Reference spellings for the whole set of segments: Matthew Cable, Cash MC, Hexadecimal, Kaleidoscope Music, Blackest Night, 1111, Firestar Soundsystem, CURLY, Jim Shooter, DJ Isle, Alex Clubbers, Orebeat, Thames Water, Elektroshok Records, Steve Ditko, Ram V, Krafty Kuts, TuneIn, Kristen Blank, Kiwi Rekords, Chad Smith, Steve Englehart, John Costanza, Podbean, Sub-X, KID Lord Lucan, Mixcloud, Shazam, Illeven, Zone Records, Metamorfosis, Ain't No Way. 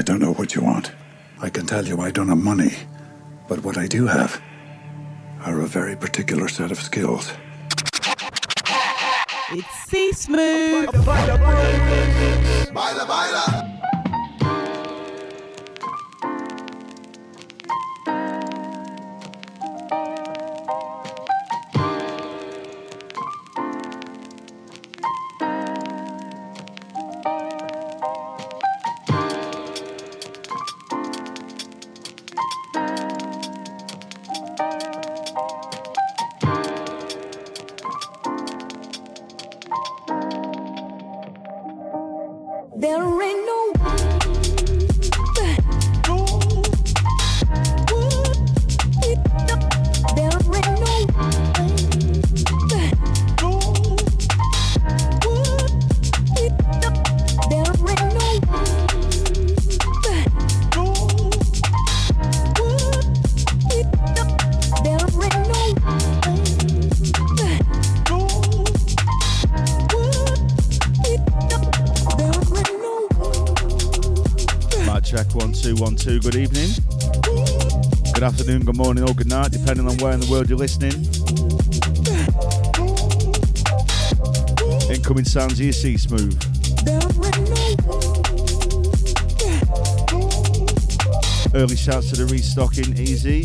I don't know what you want. I can tell you I don't have money, but what I do have are a very particular set of skills. It's C Smoove. Baila, baila. Good evening, good afternoon, good morning or good night, depending on where in the world you're listening. Incoming sounds here, C Smoove. Early shouts to the restocking, easy.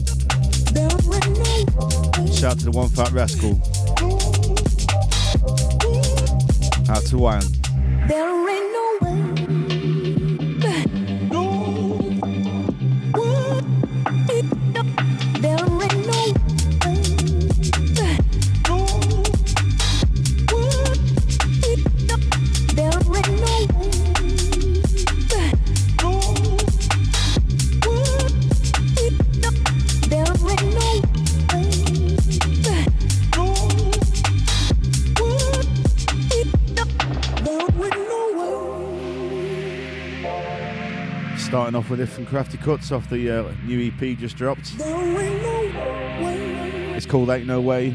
Shout to the one fat rascal. Out to Wyan. Off with it from Krafty Kuts off the new EP just dropped. It's called Ain't No Way.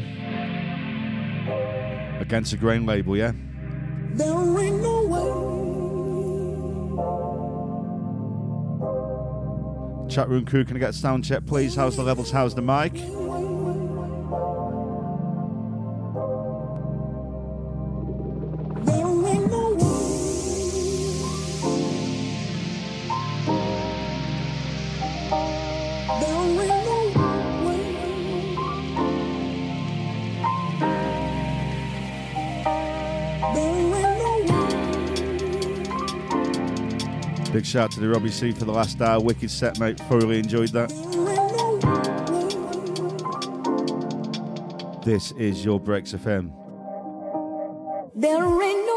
Against the Grain label, yeah? No chat room crew, can I get a sound check please? How's the levels? How's the mic? Big shout to the Robbie C for the last hour. Wicked set, mate. Thoroughly enjoyed that. This is your Breaks FM. There ain't no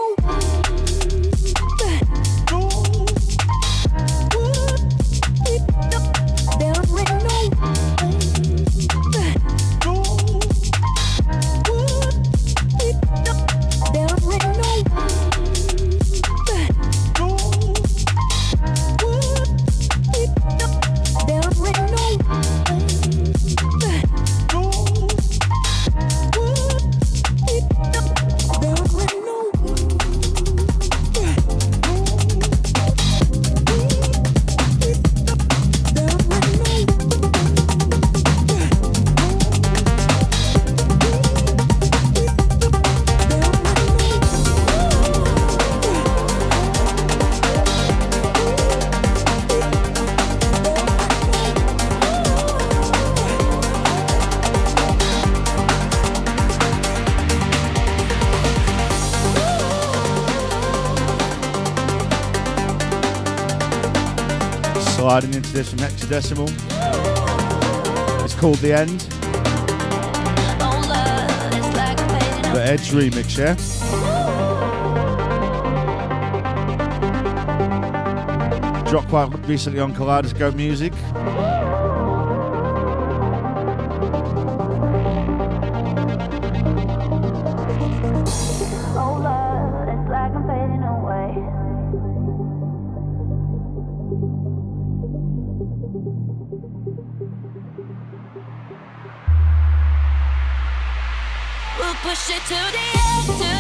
into this from Hexadecimal. It's called The End. The Edge remix, yeah? Dropped quite recently on Kaleidoscope Music. We'll push it to the edge now.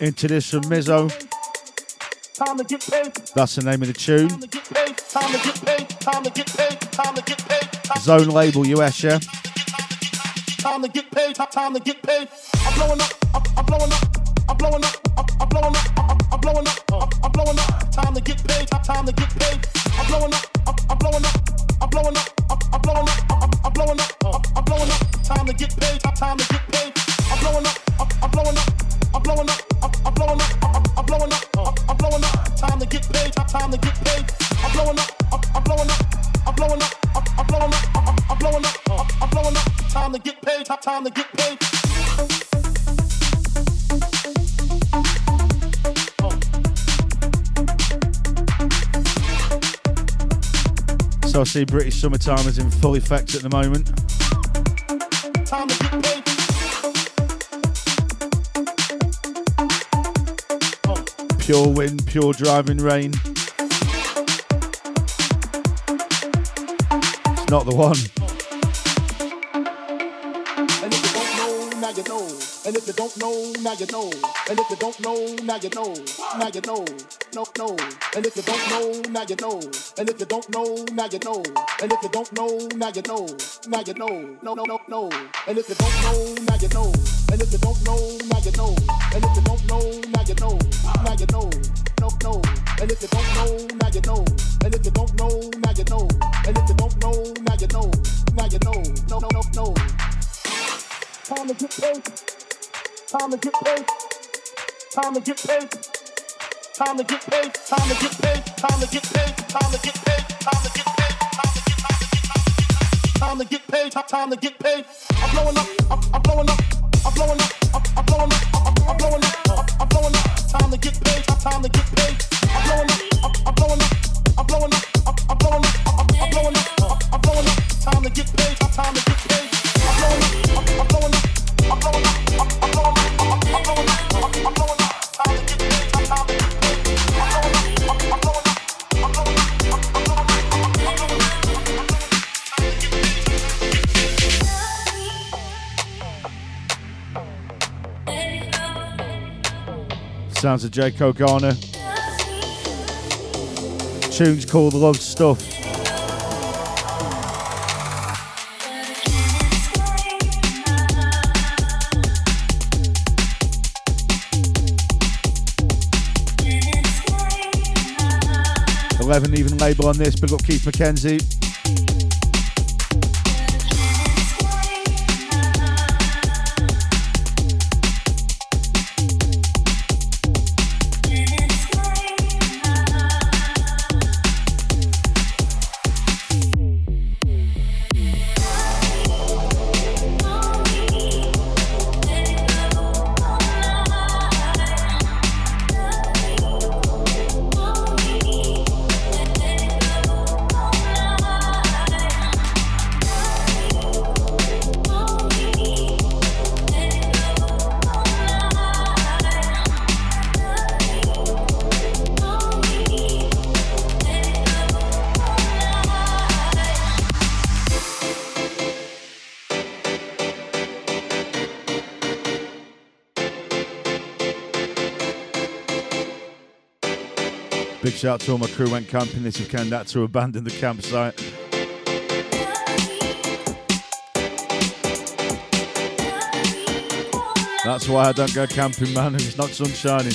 Into this from Mizzo. That's the name of the tune. Zone label US, yeah? Time to get paid, time to get paid. I'm blowing up, I'm blowing up, I'm blowing up, I'm blowing up, I'm blowing up, I'm blowing up. Time to get paid, time to get paid. I'm blowing up, I'm blowing up, I'm blowing up, I'm blowing up, I'm blowing up, I'm blowing up. Time to get paid, time to get paid. I'm blowing up, I'm blowing up, I'm blowing up, I'm blowing up, I'm blowing up, I'm blowing up. Time to get paid, time to get paid. I'm blowing up, I'm blowing up, I'm blowing up, I'm blowing up, I'm blowing up. Time to get paid, time to get paid. So I see British summertime is in full effect at the moment. Time to get paid. Pure wind, pure driving rain. It's not the one. And if you don't know, now you know. And if you don't know, now you know. Now you know. No, no. And if you don't know, now you know. And if you don't know, now you know. And if you don't know, now you know. Now you know. No, no, no, no. And if you don't know, now you know. And if you don't know, now you know. And if you don't know, now you know. Now you know. No, no. And if you don't know, now you know. And if you don't know, now you know. And if you don't know, now you know. Now you know. No, no, no, no. Time to get paid. Time to get paid. Time to get paid. Time to get paid. Time to get paid. Time to get paid. Time to get paid. Time to get paid. Time to get paid. Time to get paid. I'm blowing up. I'm blowing up. I'm blowing up. I'm blowing up. I'm blowing up. I'm blowing up. Time to get paid. Time to get paid. I'm blowing up. I'm blowing up. I'm blowing up. I'm blowing up. I'm blowing up. I'm blowing up. Time to get paid. Time to get paid. I'm blowing up, I'm blowing up, I'm blowing up, I'm blowing up, I'm blowing up. Time to get paid, time to get paid. I'm blowing up, I'm blowing up, I'm blowing up, I'm blowing up, I'm blowing up. Sounds of Jaco Garner. Tune's called Love Stuff. Illeven label on this. Big up Keith Mackenzie. Shout out to all my crew went camping this weekend, had to abandon the campsite. That's why I don't go camping, man, it's not sun shining.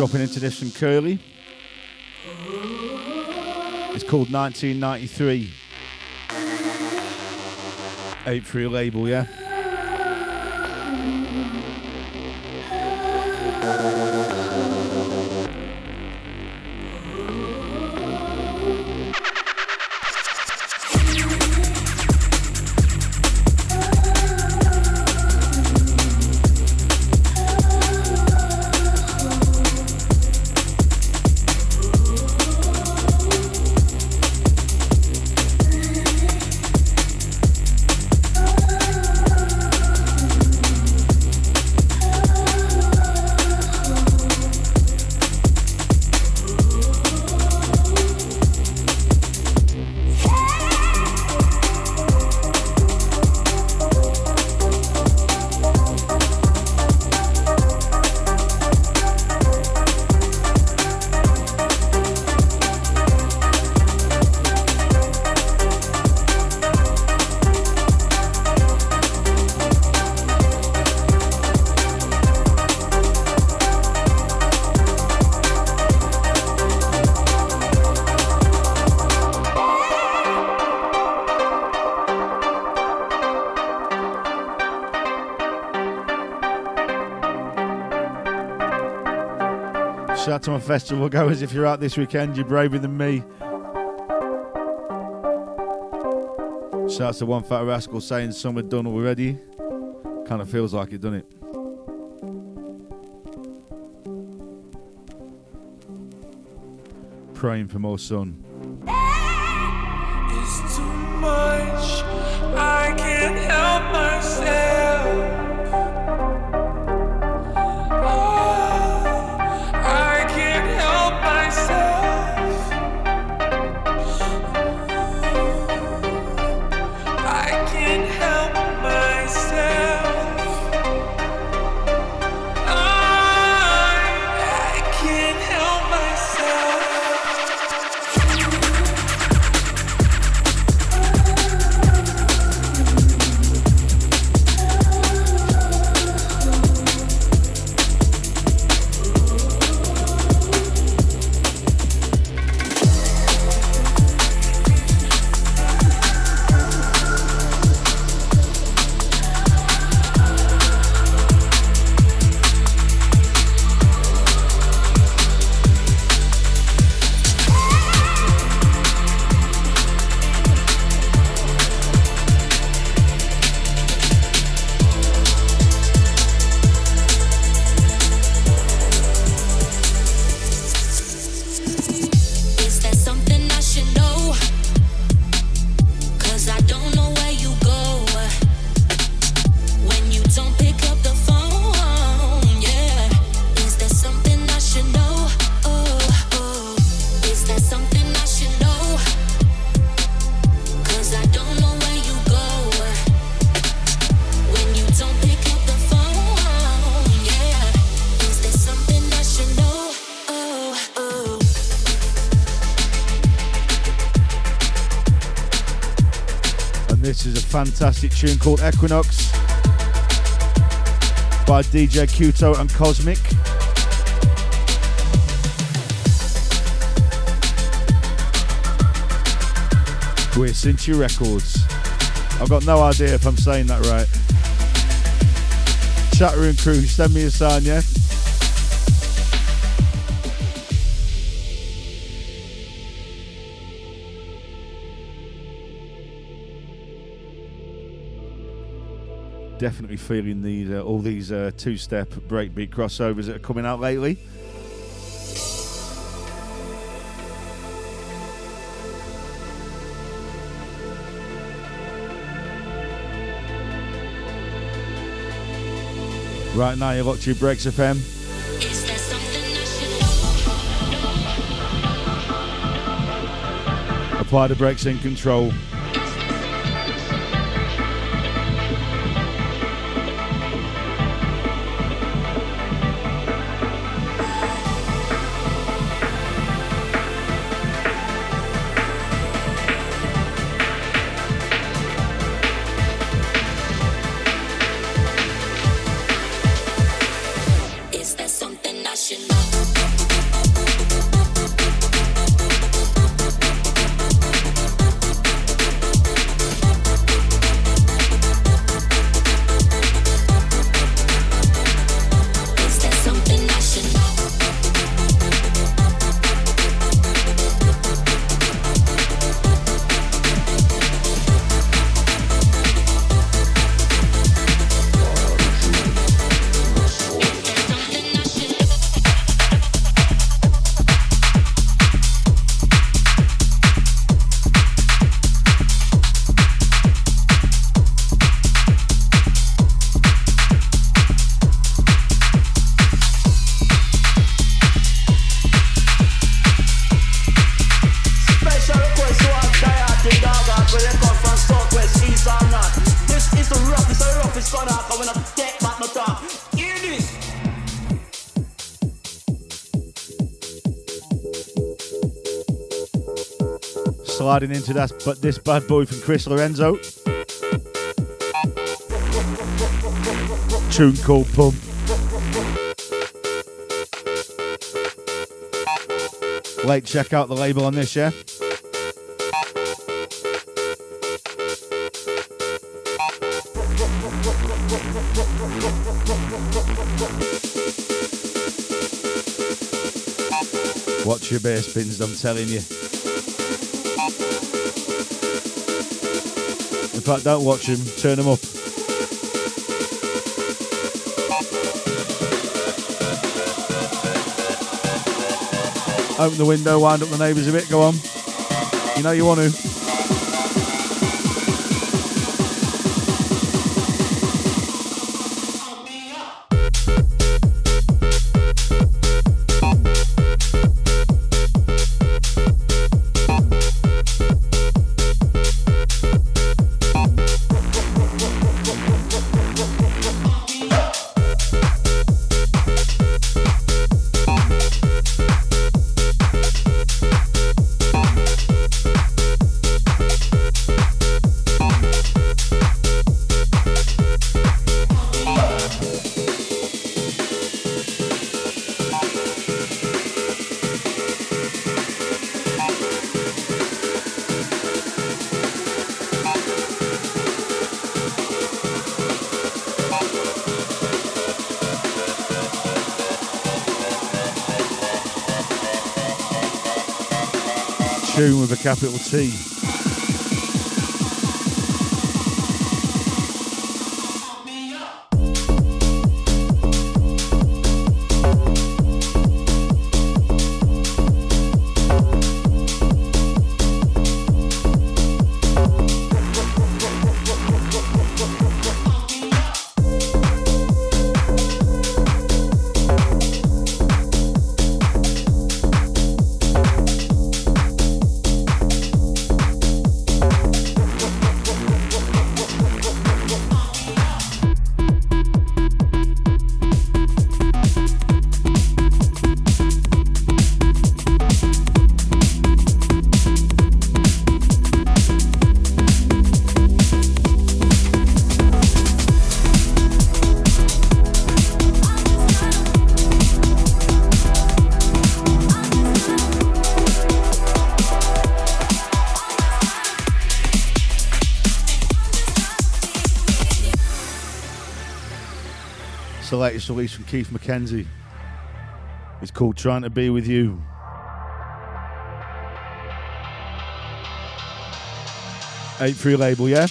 Dropping into this from Curly. It's called 1993. 8-3 label, yeah? Shout out to my festival goers, if you're out this weekend, you're braver than me. Shout out to One Fat Rascal saying summer done already. Kind of feels like it, doesn't it? Praying for more sun. It's too much, I can't help myself. Fantastic tune called Equinox by DJ Cuto and Cosmic. Guachinche Records. I've got no idea if I'm saying that right. Chat room crew, send me a sign, yeah? Definitely feeling these all these two-step breakbeat crossovers that are coming out lately. Right now you're locked to Breaks FM. Is there something I should know? Apply the brakes in control. Is there something I should know? Sliding into that, but this bad boy from Chris Lorenzo. Tune called Pump. Late check out the label on this, yeah? Watch your bass bins, I'm telling you. In fact, don't watch them, turn them up. Open the window, wind up the neighbours a bit, go on. You know you want to. With a capital T. Latest release from Keith Mackenzie. It's called Trying to Be With You. FM-3 label, yeah?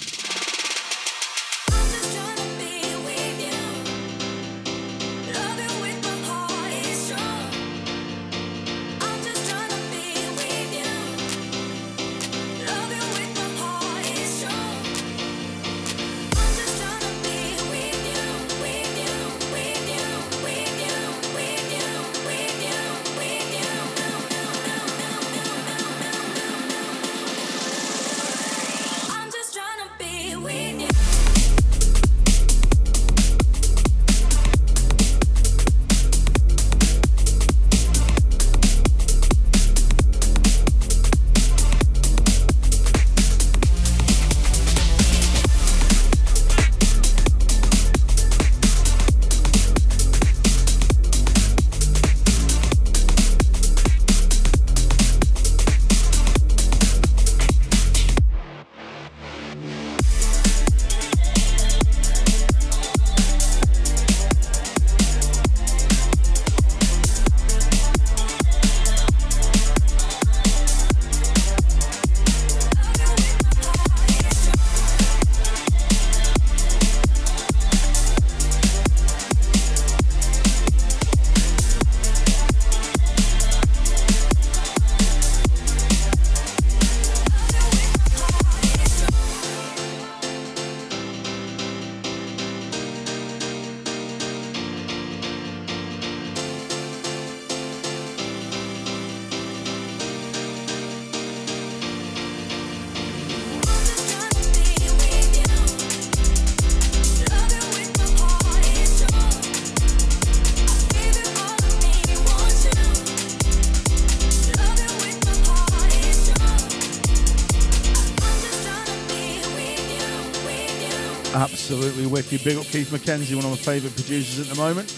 absolutely wicked. Big up Keith Mackenzie, one of my favourite producers at the moment.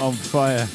On fire.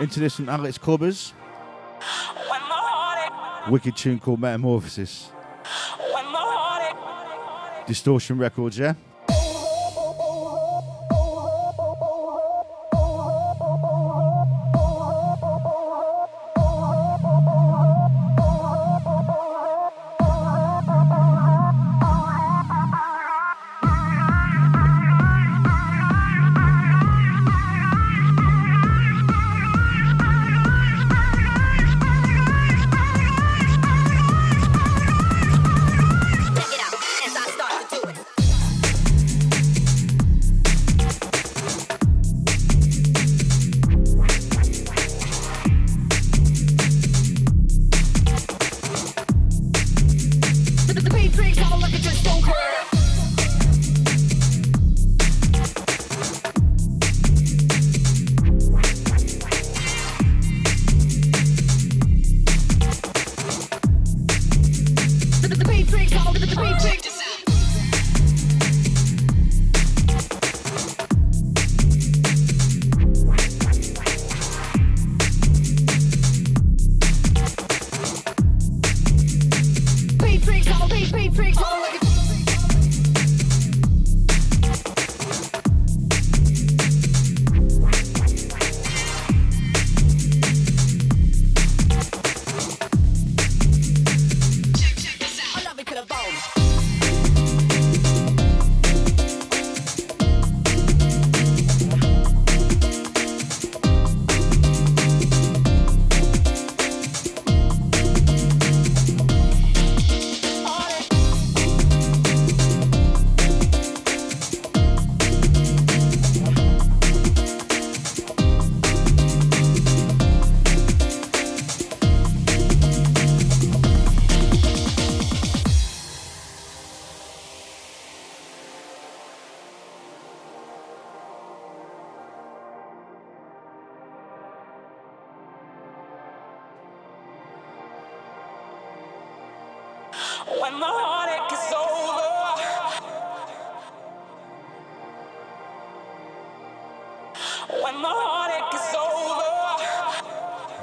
Into this from Alex Clubbers. Wicked tune called Metamorphosis. Distortion Records, yeah?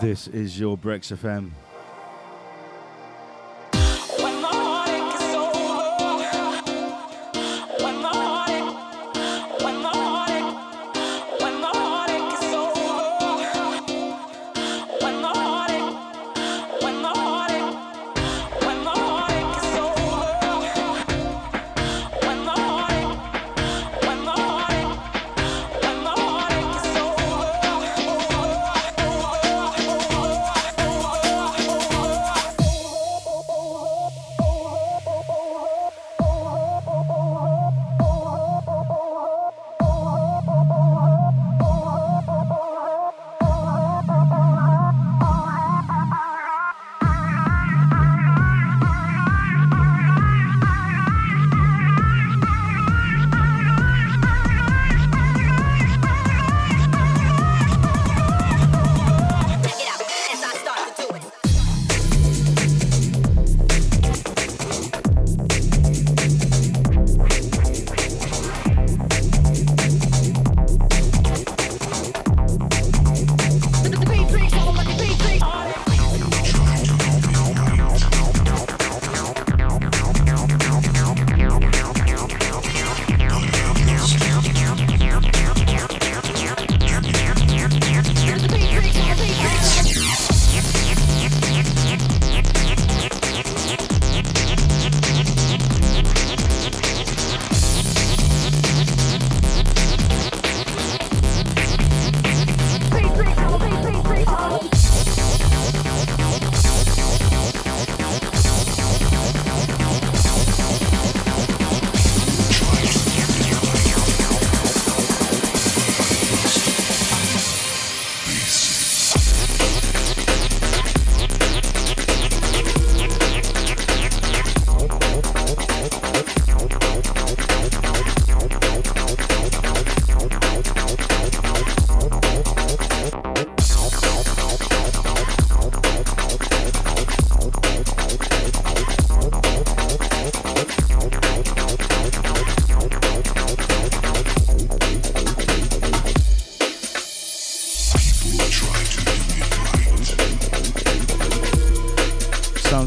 This is your Breaks FM.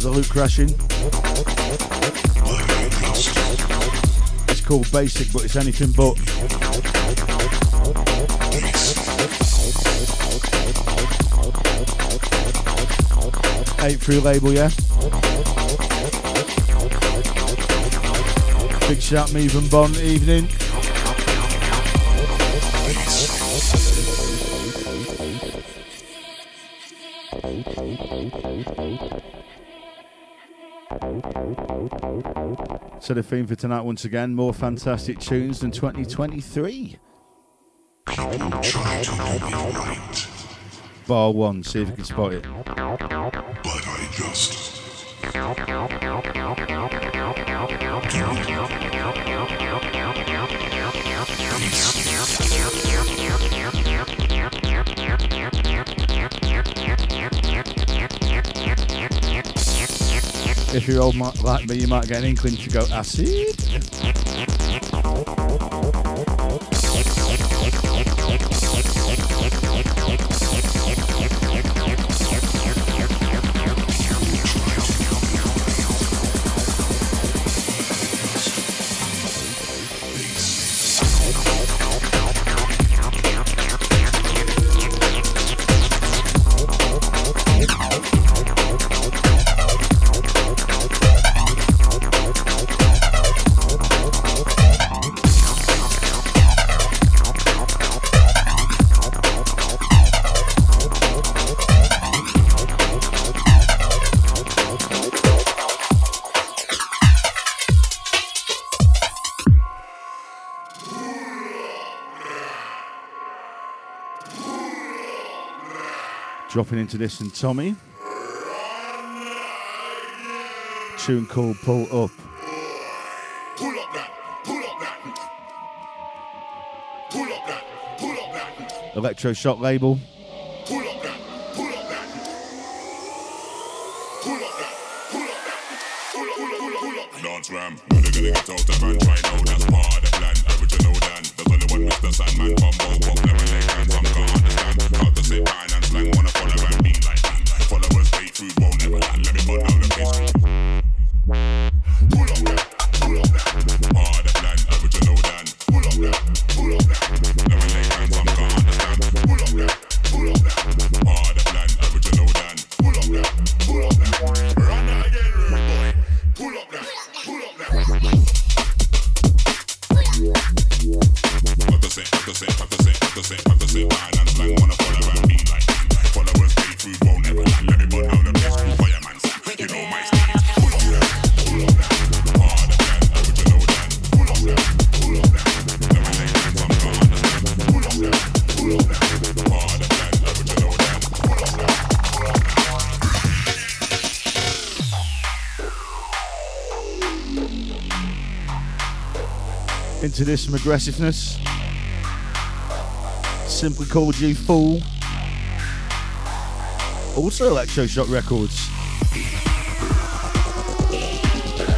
sounds of Loot Crashing. It's called Basic, but it's anything but. A3 label, yeah. Big shout, Meave and Bond, evening. So the theme for tonight once again, more fantastic tunes than 2023. Right. Bar one, see if you can spot it. But I just if you're old like me, you might get an inkling to go acid. Dropping into this and Tomy. Tune called Pull Up. Pull up that, pull up that. Pull up that, pull up that. Elektroshok label. Pull up that, pull up that. Pull up that, pull up that. Pull up, pull up, pull up. Lance Ram, I'm gonna get out of and try now. That's part of the plan. Original Dan. There's only one Mr. Sandman. Pop, pop, pop, never lay hands. I'm gonna understand how to sit by and slang. Wanna follow and be like that. Followers pay food, won't never land. Let me put out the history. Pull up that, pull up that. Part of the plan. Original Dan. Pull up that, pull up that. Never lay hands. I'm gonna understand. Pull up that, pull up that. Part of the plan. Original Dan. Pull up that, pull up that. Run that again, rude boy. Pull up that, pull up that. Have to say, and slang wanna follow and be like that. Followers pay food, won't never land. Let me put out the best cool fireman slang. You know my style. Pull up that, pull up that. Part of that, original Dan. Pull up that, pull up that. Never lay hands, I'm gonna understand. Pull up that, pull up that. Part of that, original Dan. Pull up that. Into this, some aggressiveness. Simply called You Fool. Also Elektroshok Records.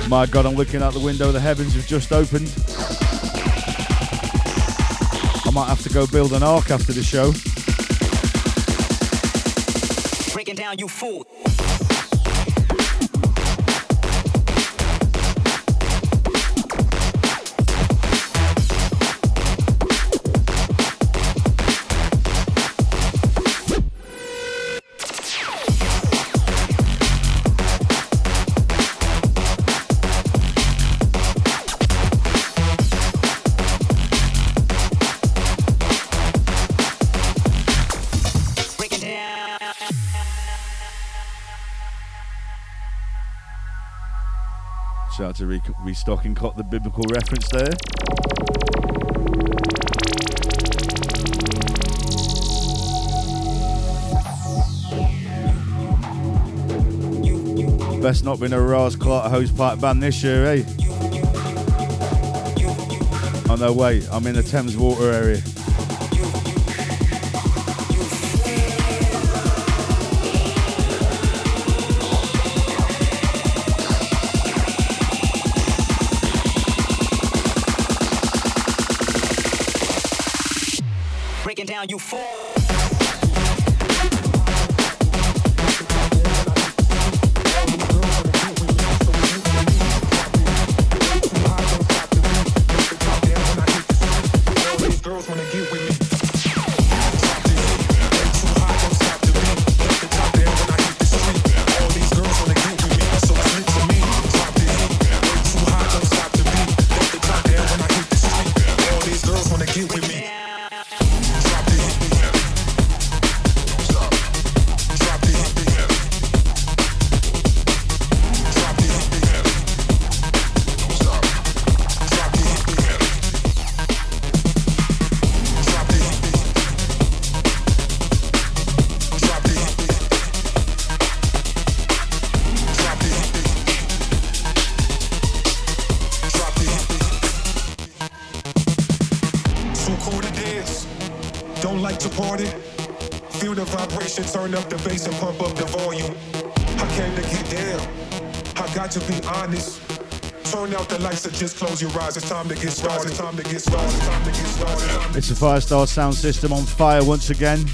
My God, I'm looking out the window. The heavens have just opened. I might have to go build an ark after the show. Breaking down You Fool. Shout out to Restock and caught the biblical reference there. Best not been a Raz Clark hosepipe band this year, eh? Oh no, wait, I'm in the Thames Water area. You fall. vibration, turn up the bass and pump up the volume. I came to get down, I got to be honest. Turn out the lights and just close your eyes. It's time to get started, it's time to get started, it's time to get started. It's the Firestar Sound System on fire once again.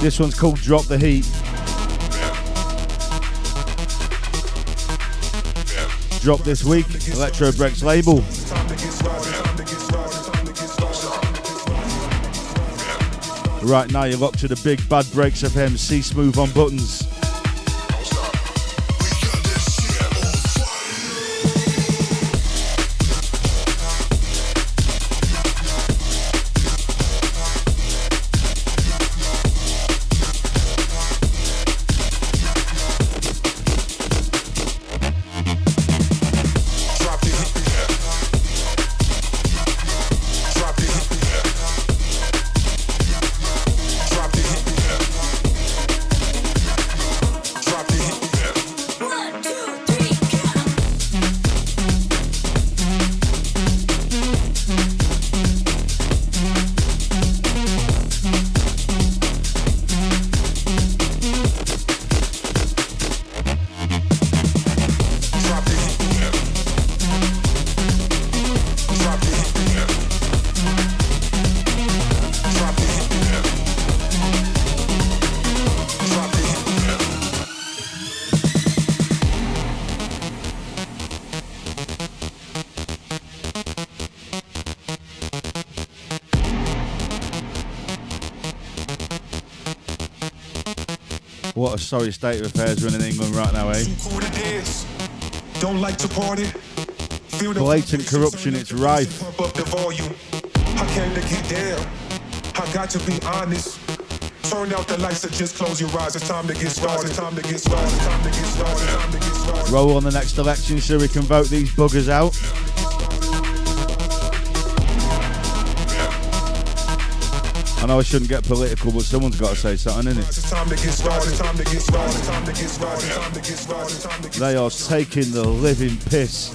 This one's called Drop the Heat. Drop this week, ElectroBreakz label. Right now you're locked to the big bad Breaks FM, C Smoove on buttons. What a sorry state of affairs we're in England right now, eh? Don't like to party. Blatant corruption, it's rife. Pump up the volume. I came to get down. I got to be honest. Turn out the lights and just close your eyes. It's time to get started. It's time to get started. It's time to get started. It's time to get started. Roll on the next election so we can vote these buggers out. I know I shouldn't get political, but someone's got to say something, innit? It's time to get started, it's time to get started, it's time to get started, it's time to get started, it's time to get started. They are taking the living piss.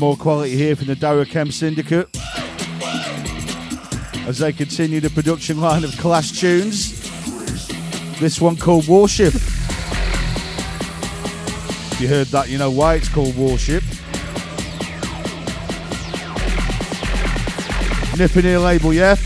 More quality here from the Darrow Chem Syndicate as they continue the production line of class tunes. This one called Warship. If you heard that, you know why it's called Warship. Nipponeer label, yeah?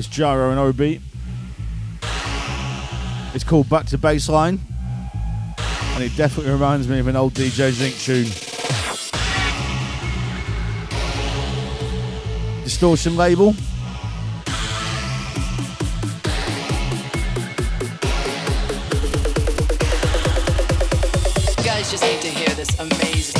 It's Gyro and O-Beat. It's called Back to Baseline, and it definitely reminds me of an old DJ Zinc tune. Distortion label. You guys just need to hear this amazing.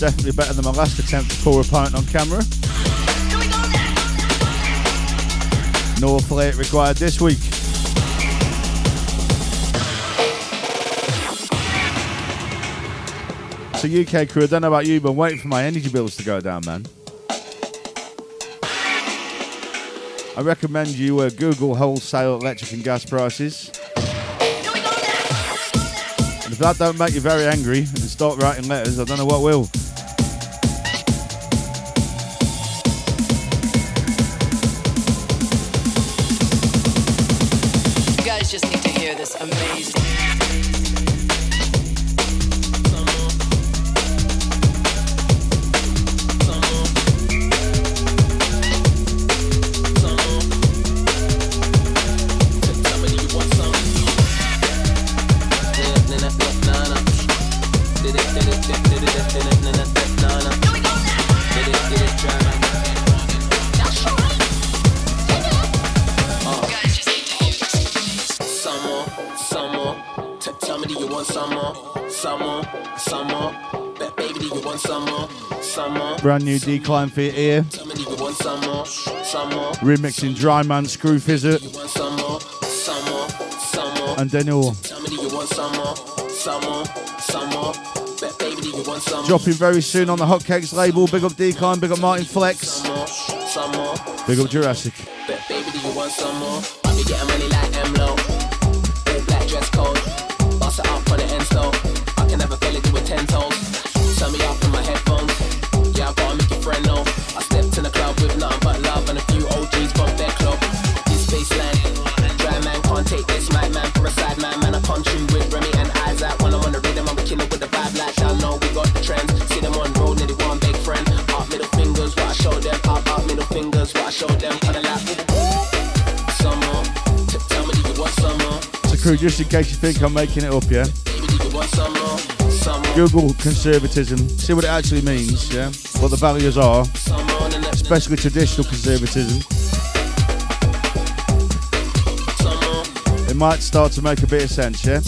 Definitely better than my last attempt to pour a pint on camera. No plate required this week. So UK crew, I don't know about you, but I'm waiting for my energy bills to go down, man. I recommend you Google wholesale electric and gas prices. And if that don't make you very angry and start writing letters, I don't know what will. Brand new Deekline for your ear. Remixing Dry Man, Screw Fizzit, and Denor. Dropping very soon on the Hotcakes label. Big up Deekline, big up Martin Flex, big up Jurassic. Just in case you think I'm making it up, yeah? Google conservatism, see what it actually means, yeah? What the values are, especially traditional conservatism. It might start to make a bit of sense, yeah?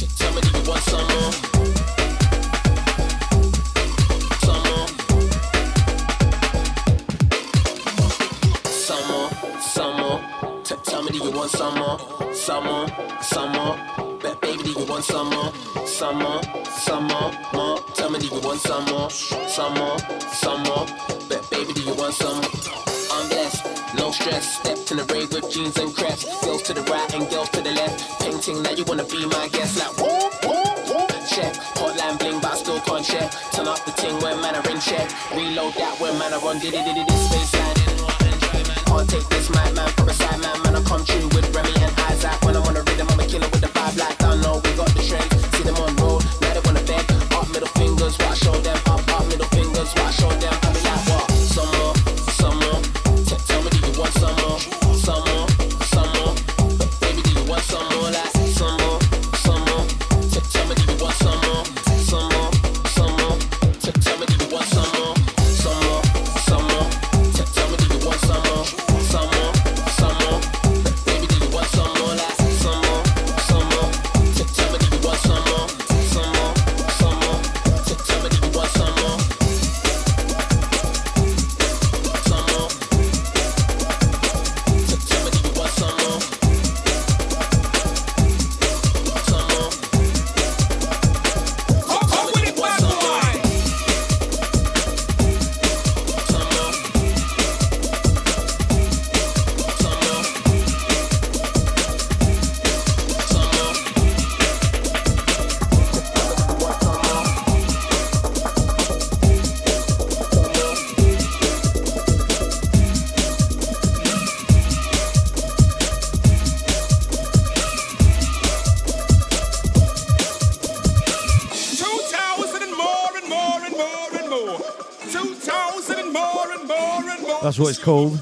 That's what it's called.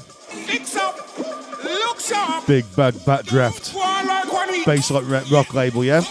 Big Bad Backdraft. Bassline rock label, yeah?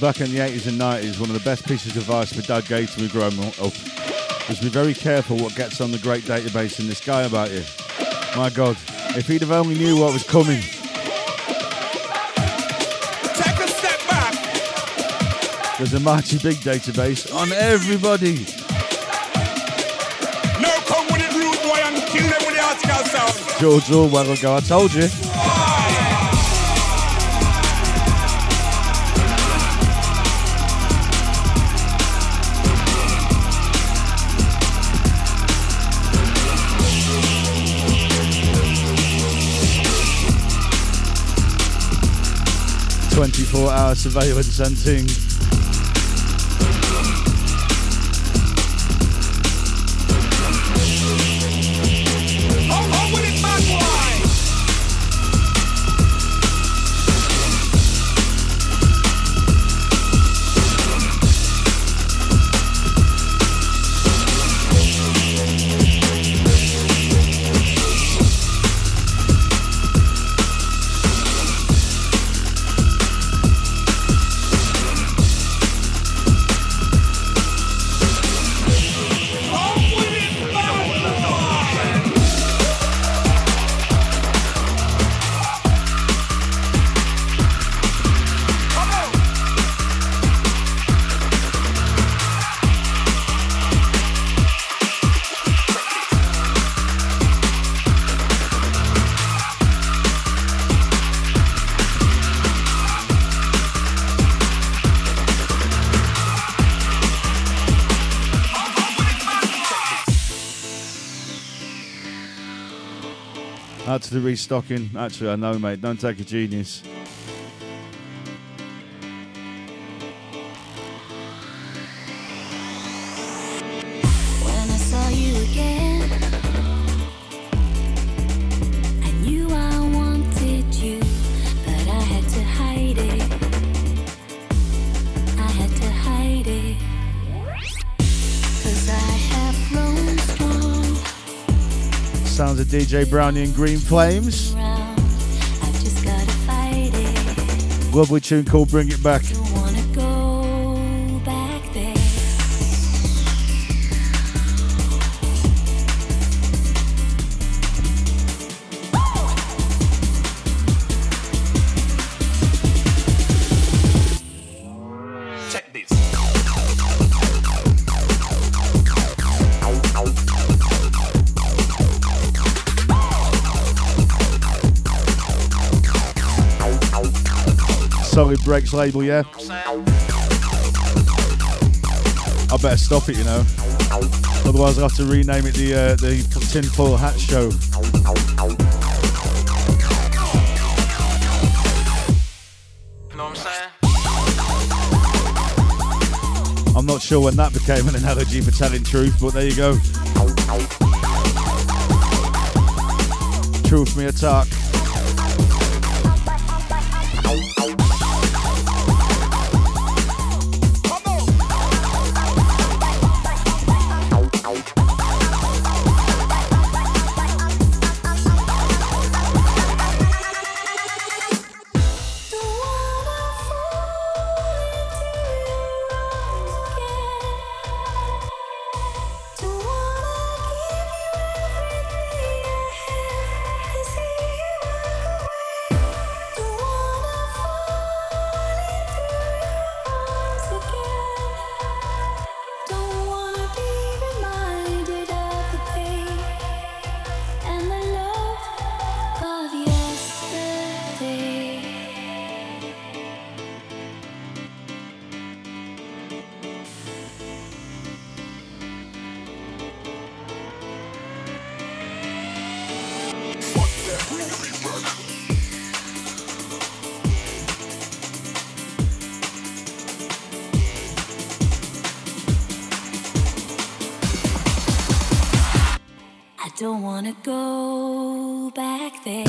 Back in the 80s and 90s, one of the best pieces of advice for Dad gave to me growing up was be very careful what gets on the great database in this guy about you. My God, if he'd have only knew what was coming. Take a step back. There's a mighty big database on everybody. No, come with it, rude boy, and kill them with the article sound. George Orwell will go, I told you. Hour surveillance hunting. Out to the restocking. Actually, I know, mate. Don't take a genius. DJ Brownie and Green Flames. Lovely tune called Bring It Back. with Breaks label, yeah? I better stop it, you know. Otherwise, I'll have to rename it the Tinfoil Hat Show. I'm not sure when that became an analogy for telling truth, but there you go. Truth me attack. Don't wanna go back there.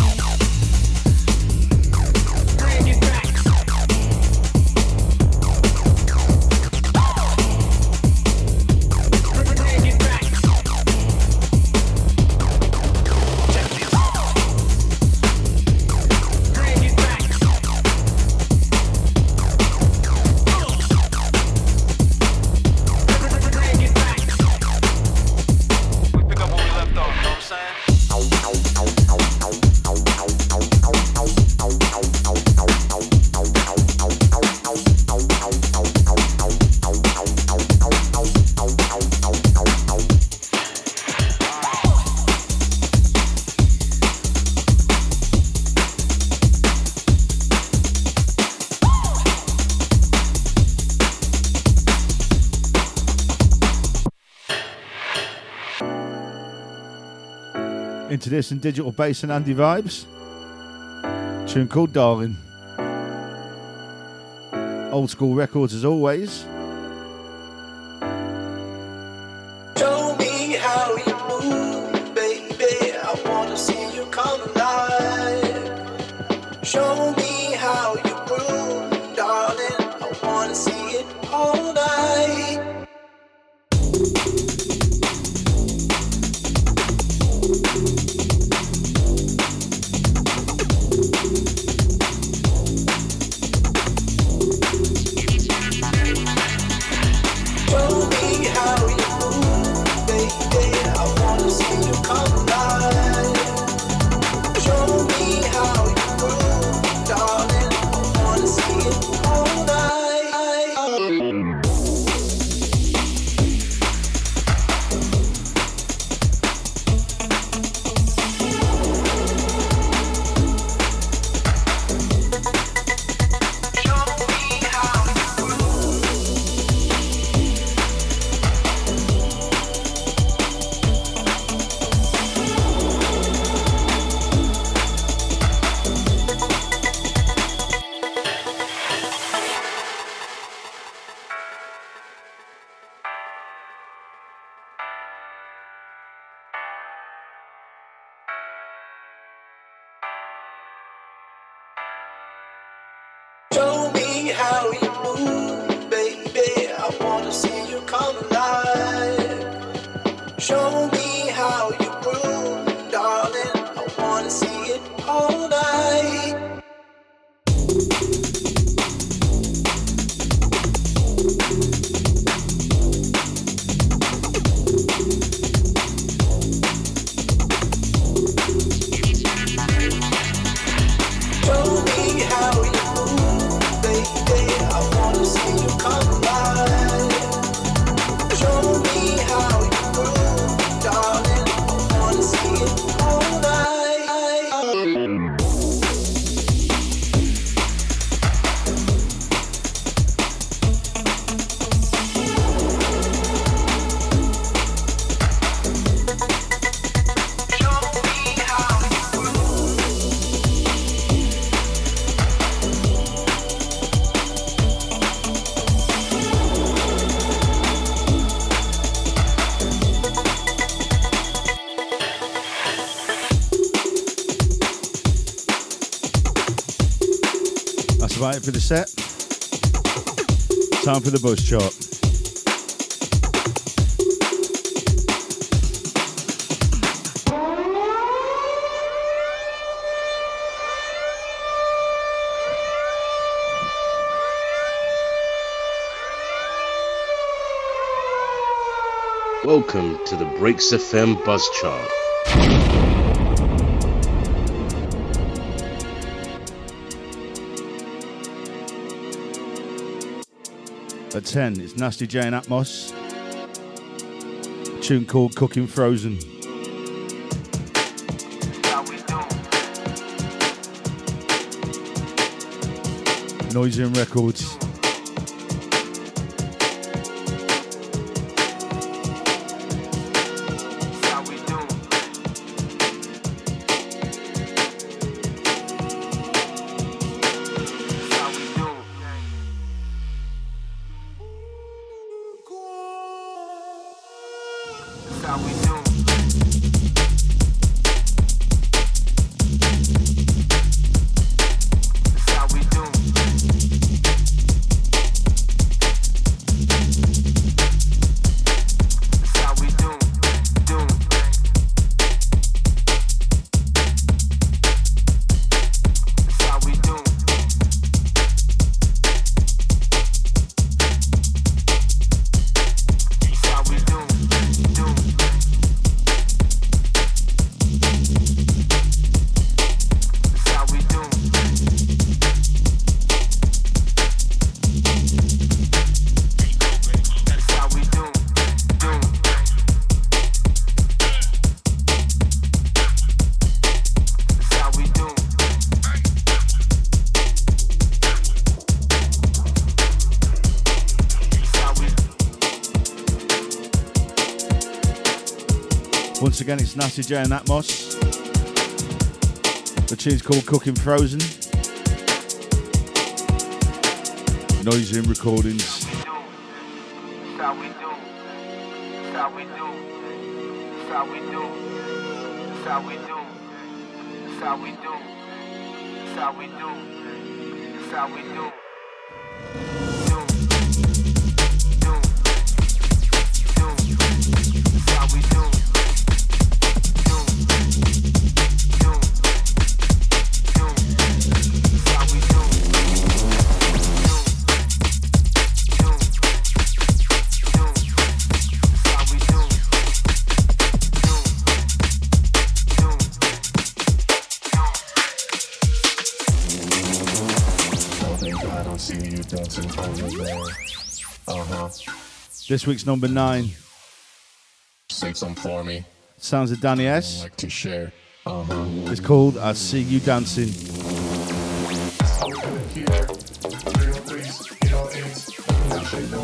Into this and digital bass and Andy vibes. Tune called Darling. Old school records as always. it for the set. Time for the buzz chart. Welcome to the Breaks FM Buzz Chart. At 10, it's Nasty J and Atmoss. A tune called Cooking Frozen. Noizion Records. Again, it's Nasty J and Atmoss. The tune's called Cooking Frozen. Noizion Recordings. This week's number 9. Sing some for me. Sounds of Danny S. Like to share. It's called I See You Dancing.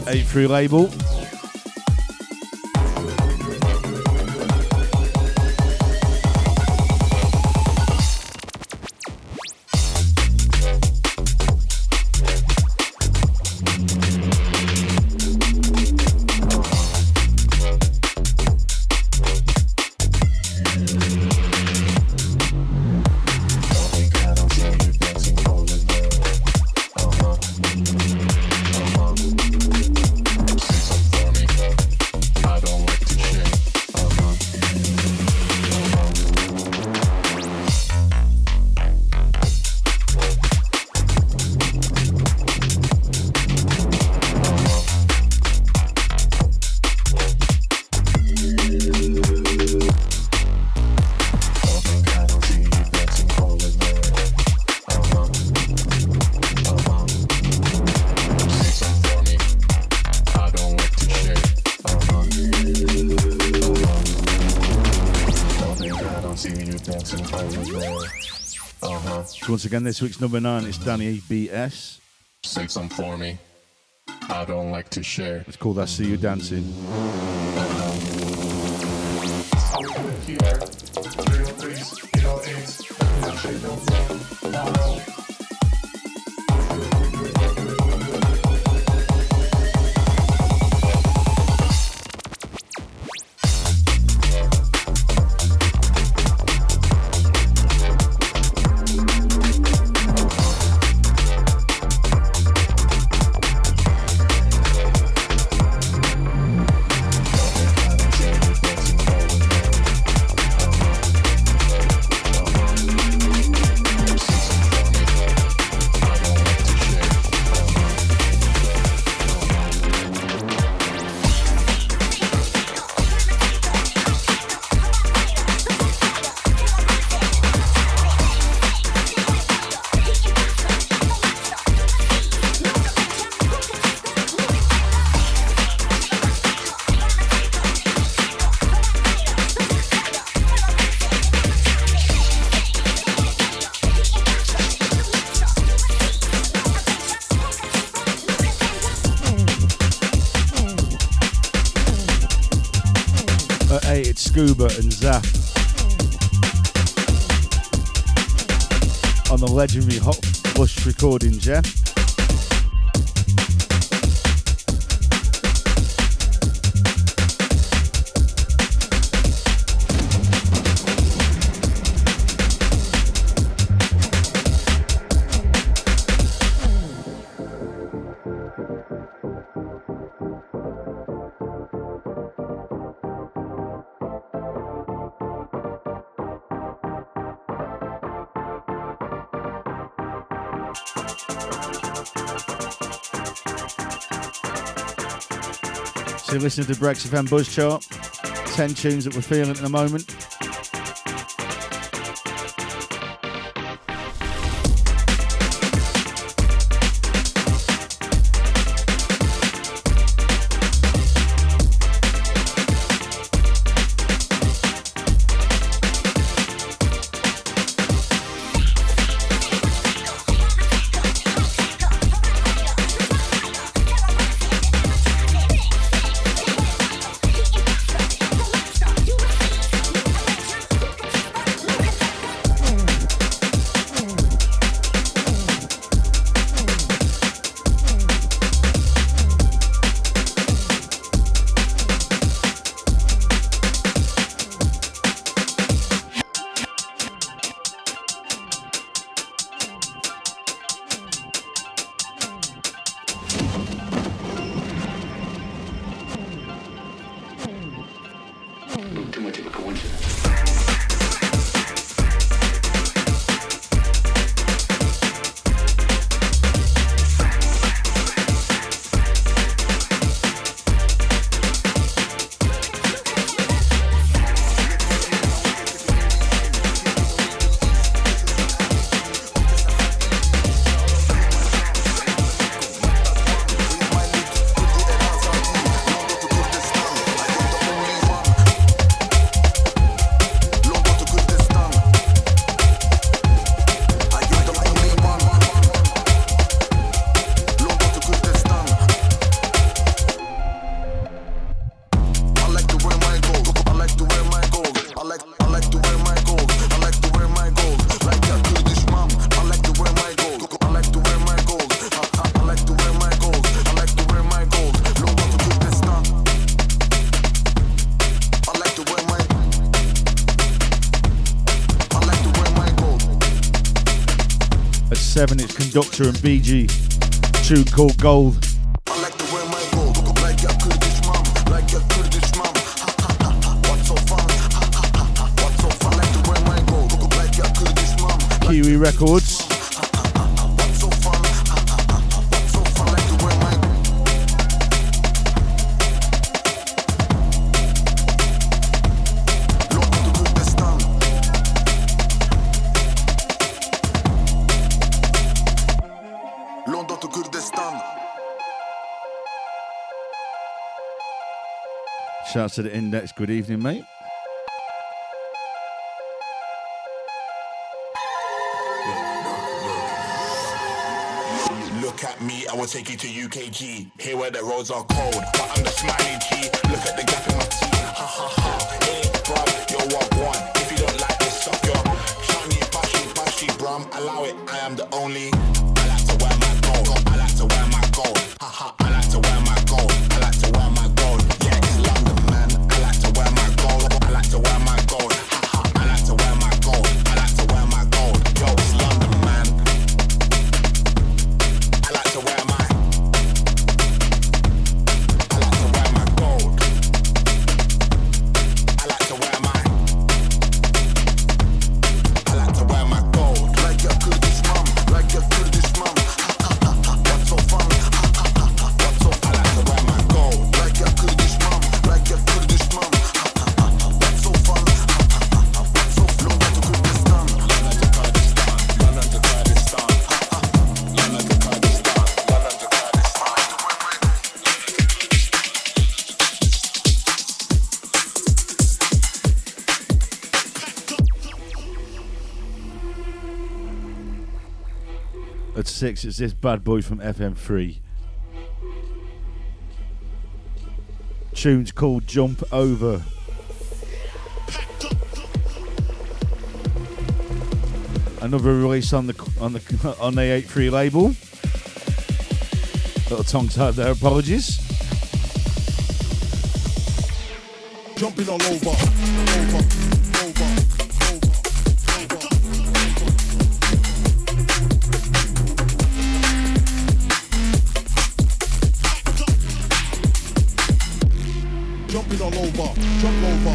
A free label. Once again, this week's number 9 is Danny B.S. Sing some for me. I don't like to share. It's called I See You Dancing. J, it's Scuba and Zaf on the legendary Hot Flush recordings, yeah? So you're listening to the Breaks FM Buzz Chart, 10 tunes that we're feeling at the moment. It's Conductor and BG, a tune called Gold. Kiwi Records. Shouts to the Index, good evening, mate. Look at me, I will take you to UKG. Here where the roads are cold, but I'm the smiley G. Look at the gap in my teeth, ha ha ha. Hey, bruv, you're what one. If you don't like this, suck your shiny, bashy, bashy, brum. Allow it, I am the only. I like to wear my gold, I like to wear my gold. Ha ha, I like to wear my gold, I like to wear my gold. Yeah, it's London, man. I like to wear my gold, I like to wear my gold. Ha ha, I like to wear my gold, I like to wear my gold. Yo, it's London, man. I like to wear my, I like to wear my gold. I like to wear my, I like to wear my gold. Like your Kurdish mum, like your Kurdish mum. Ha ha ha ha, what's so fun? At 6, it's this bad boy from FM-3. Tune's called Jump Over. Another release on the 8-3 label. Little tongue tied there, apologies. Jumping all over. Jump over.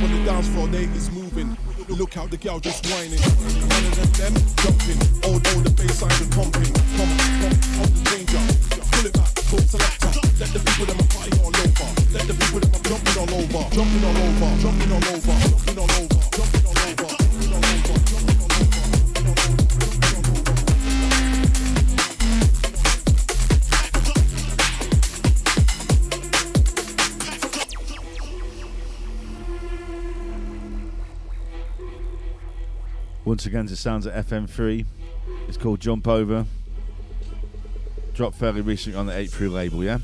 When the dance floor they is moving, look out, the girl just whining. One of them jumping, all the bass line is pumping. Pump the danger, pull it back, pull selector. Let the people them party all over. Let the people them jumping all over. Once again, the sounds at FM3. It's called Jump Over. Dropped fairly recently on the 8-3 label, yeah?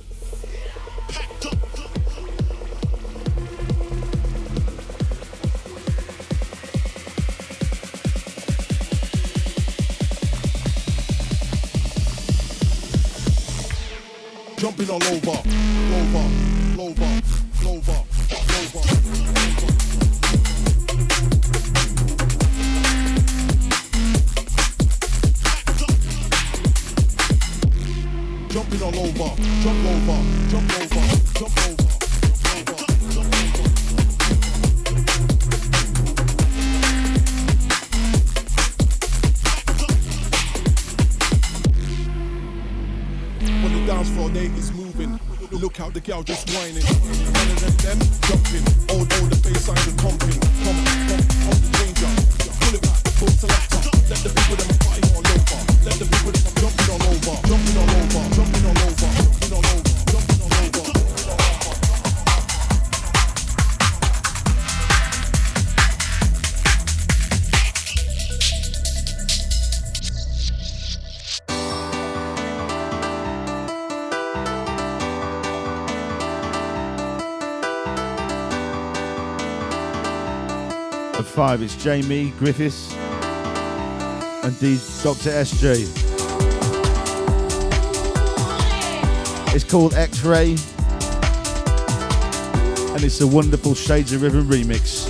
Jumping all over. Jumping all over, jump over. When the dance floor they is moving, look out, the girl just whining. One of them jumping, all the bass lines are pumping. Pump the danger, pull it back, pull selector. Let the people them party all over. Let the people them jumping all over. At 5, it's Jamie Griffiths and Dr. SJ. It's called X-Ray, and it's a wonderful Shades of Rhythm remix.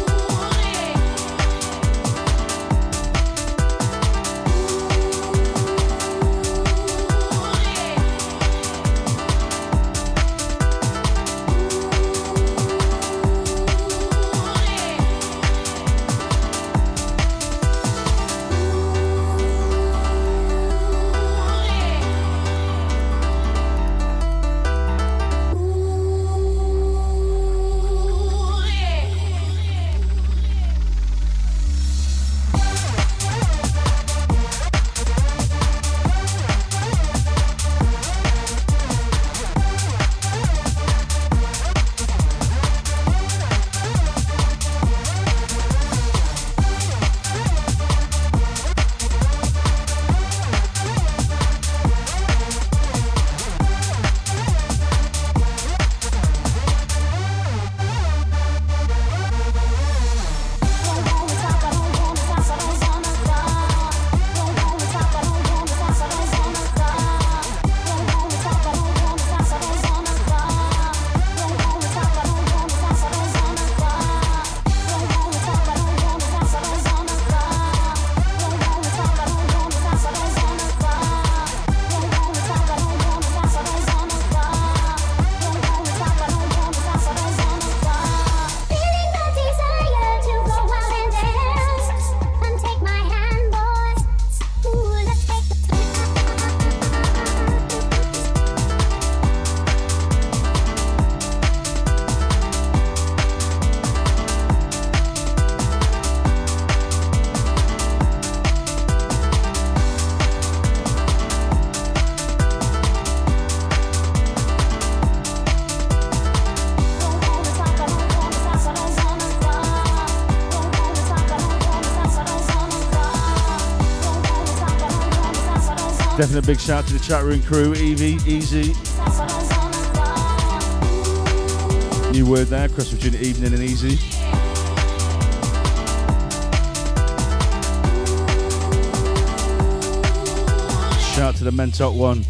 Definitely a big shout out to the chat room crew, Evie, Easy. New word there, Cross Virginia Evening and Easy. Shout out to the Mentok one.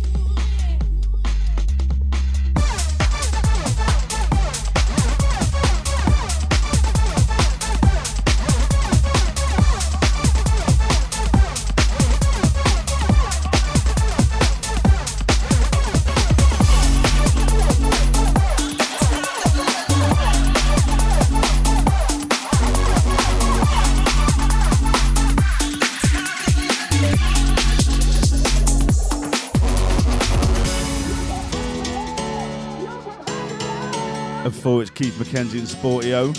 Before it's Keith Mackenzie and Sportio.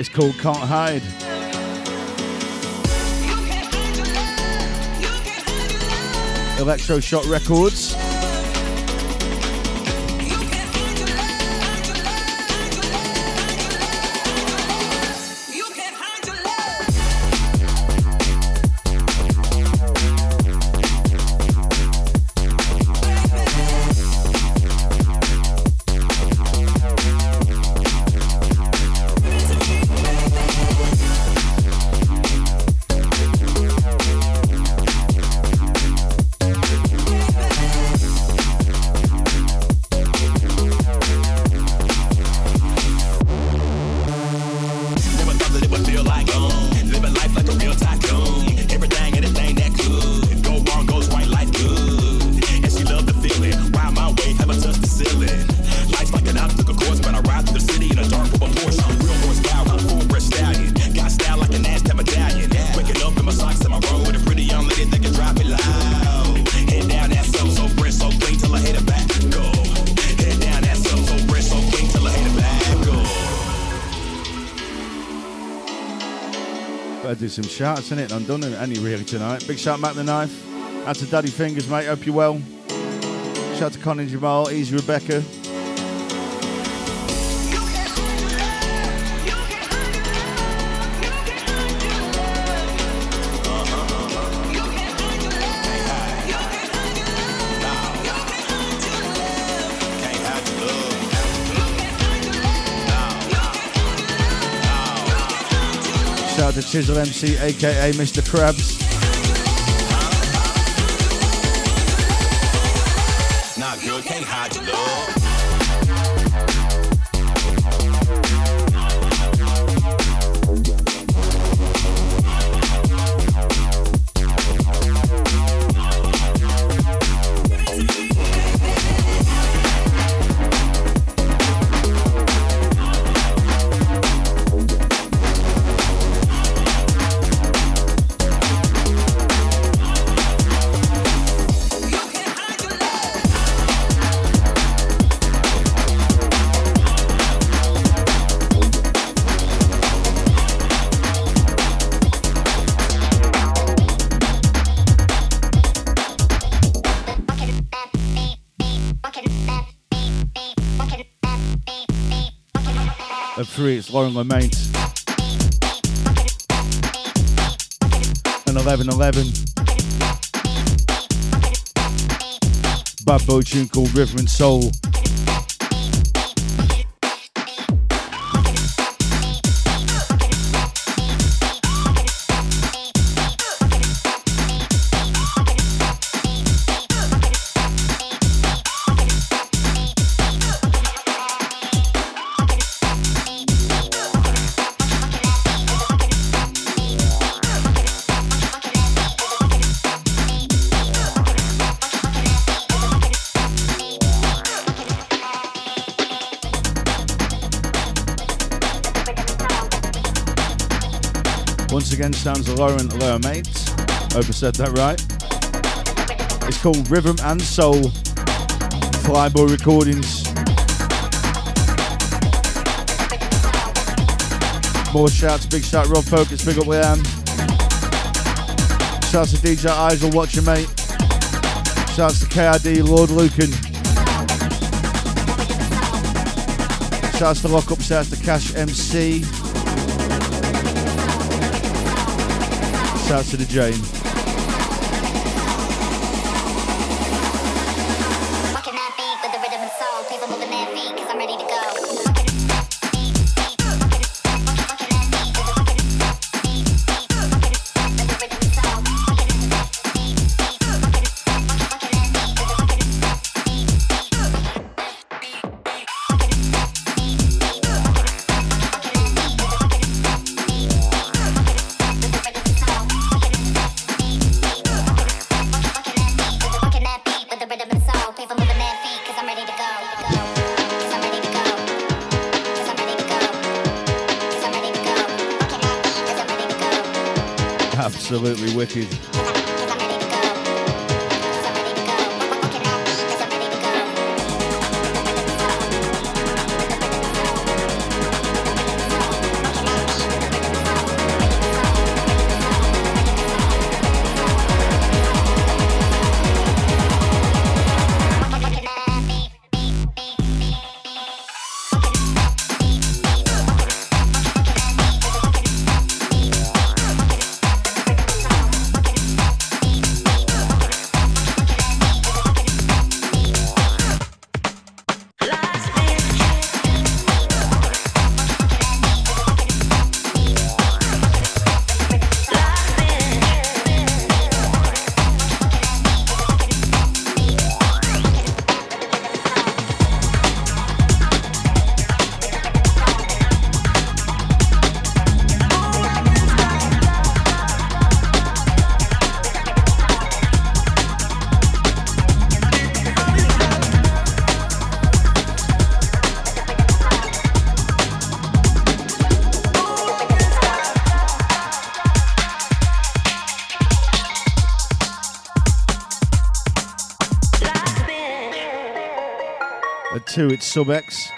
It's called Can't Hide. Elektroshok Records. Some shouts in it, I'm done any really tonight. Big shout Mac the Knife, out to Daddy Fingers, mate. Hope you're well. Shout out to Connie Jamal, Easy Rebecca. The Chisel MC, aka Mr. Krabs. Nah, girl, can't hide your It's Lauren L'aimant and 11 11. Bad boy tune called River and Soul. Again, sounds of Lauren L'aimant. Hope I said that right. It's called Rhythm and Soul. Fly Boy Recordings. More shouts, big shout Rob Focus, big up Liam. Shouts to DJ Isle, watching mate. Shouts to KID, Lord Lucan. Shouts to Lockup, shouts to Cash MC. Shouts out to the Jane. Absolutely wicked. It's Sub-X.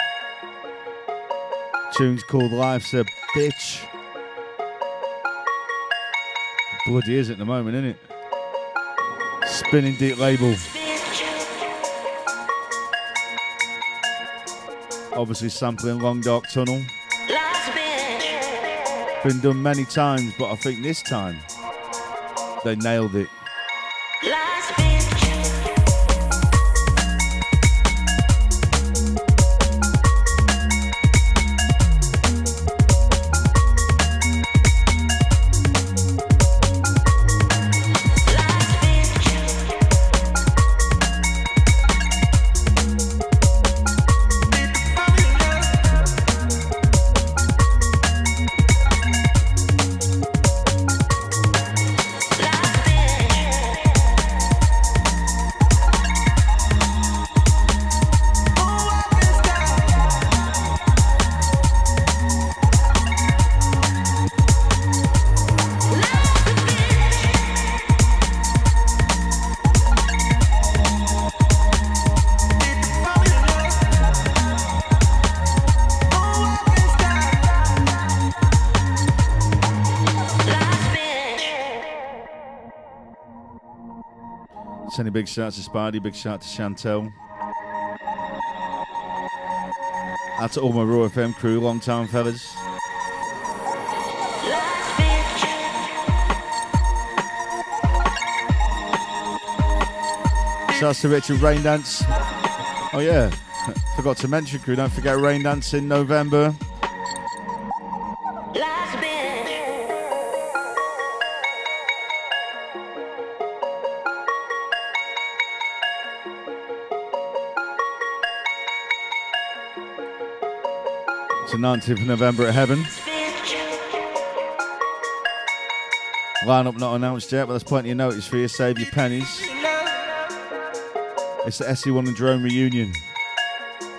Tune's called Life's a Bitch. Bloody is at the moment, isn't it? Spinning deep label. Obviously sampling Long Dark Tunnel. Been done many times, but I think this time they nailed it. Sending big shouts to Spidey, big shout to Chantel. Out to all my Raw FM crew, long time fellas. Shouts to Richard Raindance. Oh yeah, forgot to mention crew, don't forget Raindance in November. The 19th of November at Heaven. Lineup not announced yet, but there's plenty of notice for you. Save your pennies. It's the SE1 and Drone reunion.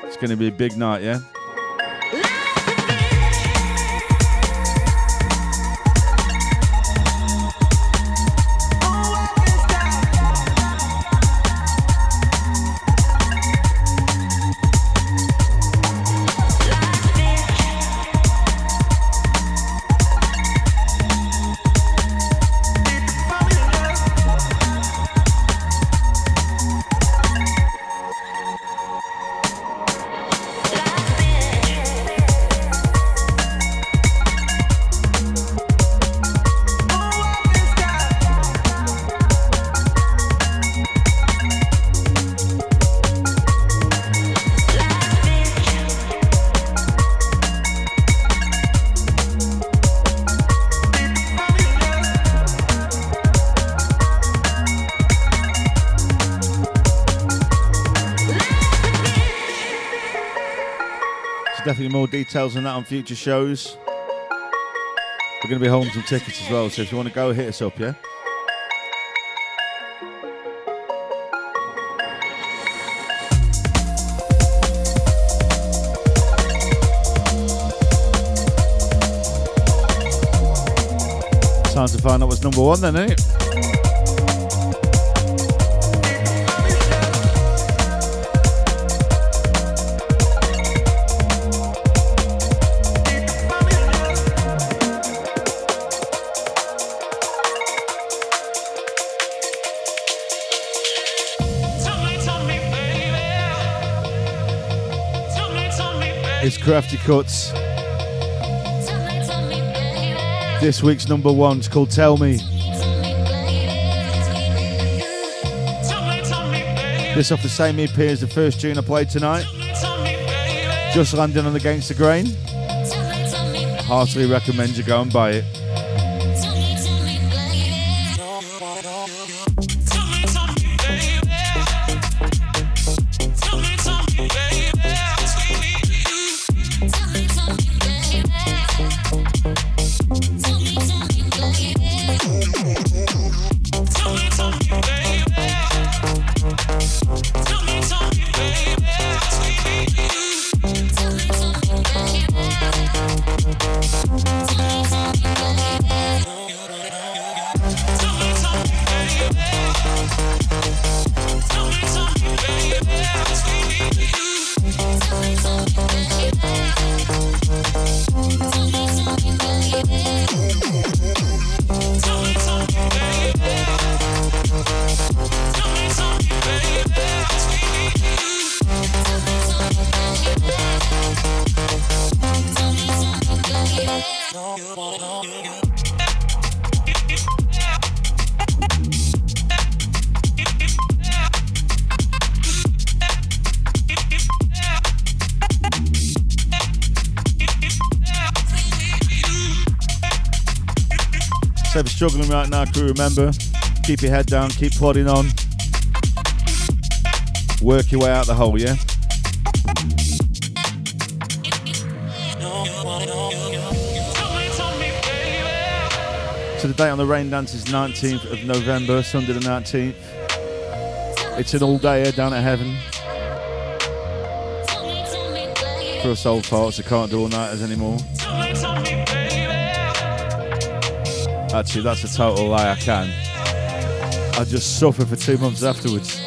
It's going to be a big night, yeah? Definitely more details on that on future shows. We're going to be holding some tickets as well, so if you want to go, hit us up, yeah? Time to find out what's number one then, isn't it? It's Krafty Kuts. This week's number one is called Tomy. This off the same EP as the first tune I played tonight. Just landing on Against the Grain. Heartily recommend you go and buy it. Struggling right now, crew, remember, keep your head down, keep plodding on, work your way out the hole, yeah? So the date on the rain dance is 19th of November, Sunday the 19th. It's an all-dayer down at Heaven. For us old farts, I can't do all-nighters anymore. Actually, that's a total lie, I can. I just suffer for 2 months afterwards.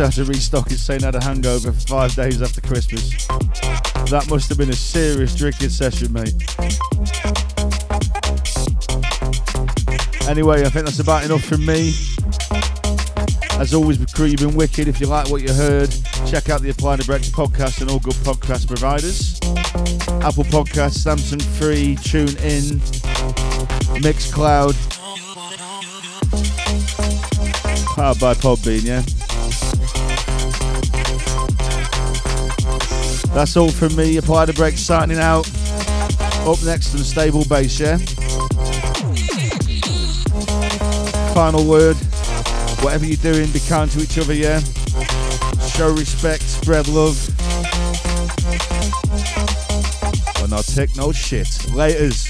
Had to restock his saying had a hangover for 5 days after Christmas. That must have been a serious drinking session, mate. Anyway, I think that's about enough from me. As always, crew, you've been wicked. If you like what you heard, check out the Apply the Breakz podcast and all good podcast providers. Apple Podcasts, Samsung Free, TuneIn, Mixcloud. Powered by Podbean, yeah? That's all from me. Apply the Breakz signing out. Up next, and Stable Bass, yeah? Final word. Whatever you're doing, be kind to each other, yeah? Show respect, spread love. But not take no shit. Laters.